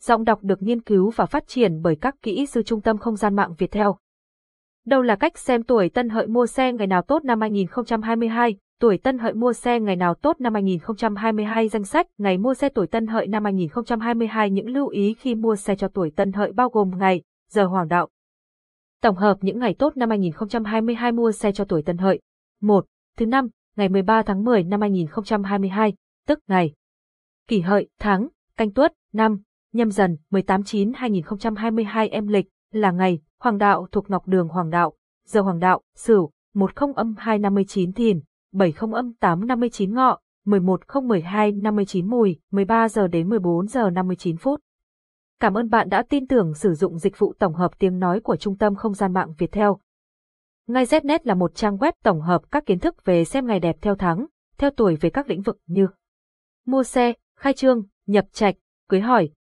giọng đọc được nghiên cứu và phát triển bởi các kỹ sư Trung tâm Không gian mạng Viettel. Đâu là cách xem tuổi Tân Hợi mua xe ngày nào tốt năm 2022, tuổi Tân Hợi mua xe ngày nào tốt năm 2022, danh sách ngày mua xe tuổi Tân Hợi năm 2022, những lưu ý khi mua xe cho tuổi Tân Hợi bao gồm ngày, giờ hoàng đạo. Tổng hợp những ngày tốt năm 2022 mua xe cho tuổi Tân Hợi. 1. Thứ năm, ngày 13 tháng 10 năm 2022, tức ngày Kỷ Hợi, tháng Canh Tuất, năm Nhâm Dần, 18/9/2022, âm lịch là ngày hoàng đạo thuộc Ngọc Đường hoàng đạo, giờ hoàng đạo Sửu, 10/2/59 Thìn, 70/8/59 Ngọ, 11/12/59 Mùi, 13:00 đến 14:59. Cảm ơn bạn đã tin tưởng sử dụng dịch vụ tổng hợp tiếng nói của Trung tâm Không gian mạng Viettel. Ngay Znet là một trang web tổng hợp các kiến thức về xem ngày đẹp theo tháng, theo tuổi về các lĩnh vực như mua xe, khai trương, nhập trạch, cưới hỏi,